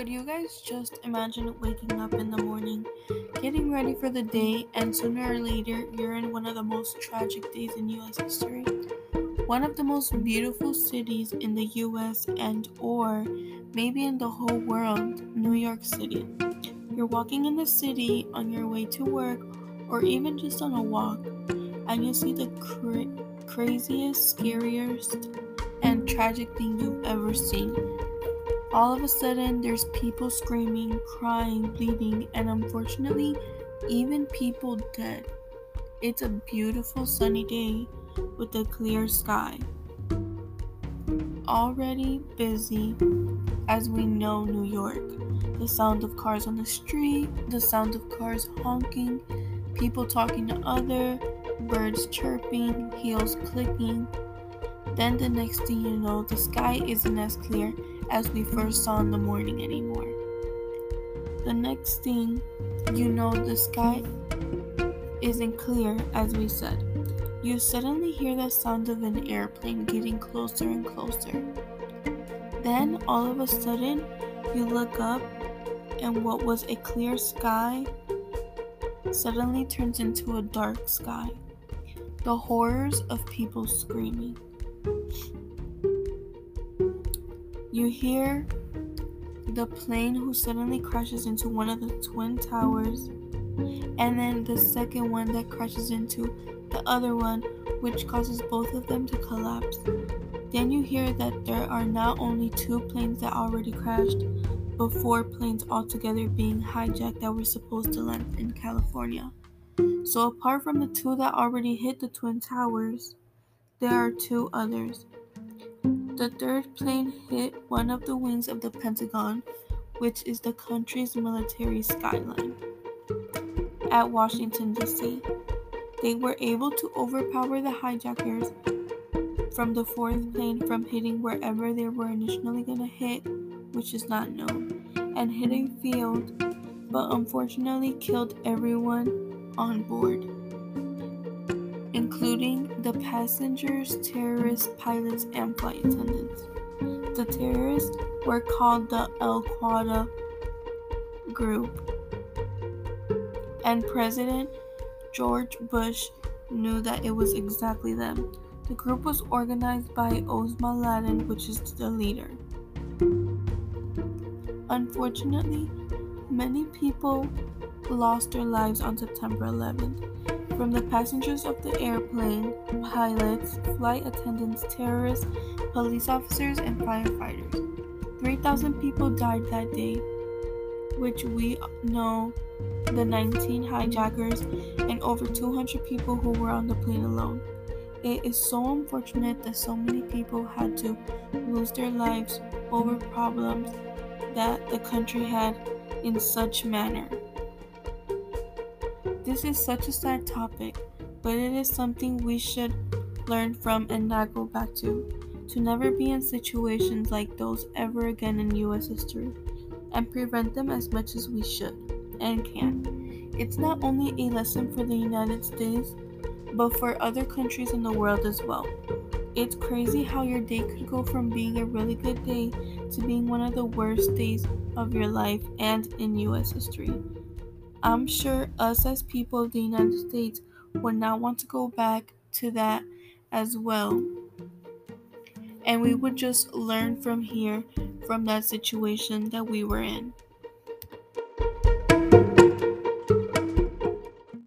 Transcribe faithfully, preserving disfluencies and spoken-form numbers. Could you guys just imagine waking up in the morning, getting ready for the day, and sooner or later, you're in one of the most tragic days in U S history? One of the most beautiful cities in the U S and or maybe in the whole world, New York City. You're walking in the city on your way to work or even just on a walk, and you see the cra- craziest, scariest, and tragic thing you've ever seen. All of a sudden, there's people screaming, crying, bleeding, and unfortunately, even people dead. It's a beautiful sunny day with a clear sky. Already busy, as we know New York. The sound of cars on the street, the sound of cars honking, people talking to other, birds chirping, heels clicking. Then the next thing you know, the sky isn't as clear as we first saw in the morning anymore. The next thing you know, the sky isn't clear as we said. You suddenly hear the sound of an airplane getting closer and closer. Then all of a sudden, you look up and what was a clear sky suddenly turns into a dark sky. The horrors of people screaming. You hear the plane who suddenly crashes into one of the Twin Towers, and then the second one that crashes into the other one, which causes both of them to collapse. Then you hear that there are not only two planes that already crashed, but four planes altogether being hijacked that were supposed to land in California. So apart from the two that already hit the Twin Towers, there are two others. The third plane hit one of the wings of the Pentagon, which is the country's military skyline at Washington, D C They were able to overpower the hijackers from the fourth plane from hitting wherever they were initially going to hit, which is not known, and hit a field, but unfortunately killed everyone on board, including the passengers, terrorists, pilots, and flight attendants. The terrorists were called the Al Qaeda group, and President George Bush knew that it was exactly them. The group was organized by Osama bin Laden, which is the leader. Unfortunately, many people lost their lives on September eleventh. From the passengers of the airplane, pilots, flight attendants, terrorists, police officers, and firefighters. three thousand people died that day, which we know the nineteen hijackers and over two hundred people who were on the plane alone. It is so unfortunate that so many people had to lose their lives over problems that the country had in such manner. This is such a sad topic, but it is something we should learn from and not go back to, to never be in situations like those ever again in U S history, and prevent them as much as we should and can. It's not only a lesson for the United States, but for other countries in the world as well. It's crazy how your day could go from being a really good day to being one of the worst days of your life and in U S history. I'm sure us as people of the United States would not want to go back to that as well. And we would just learn from here, from that situation that we were in.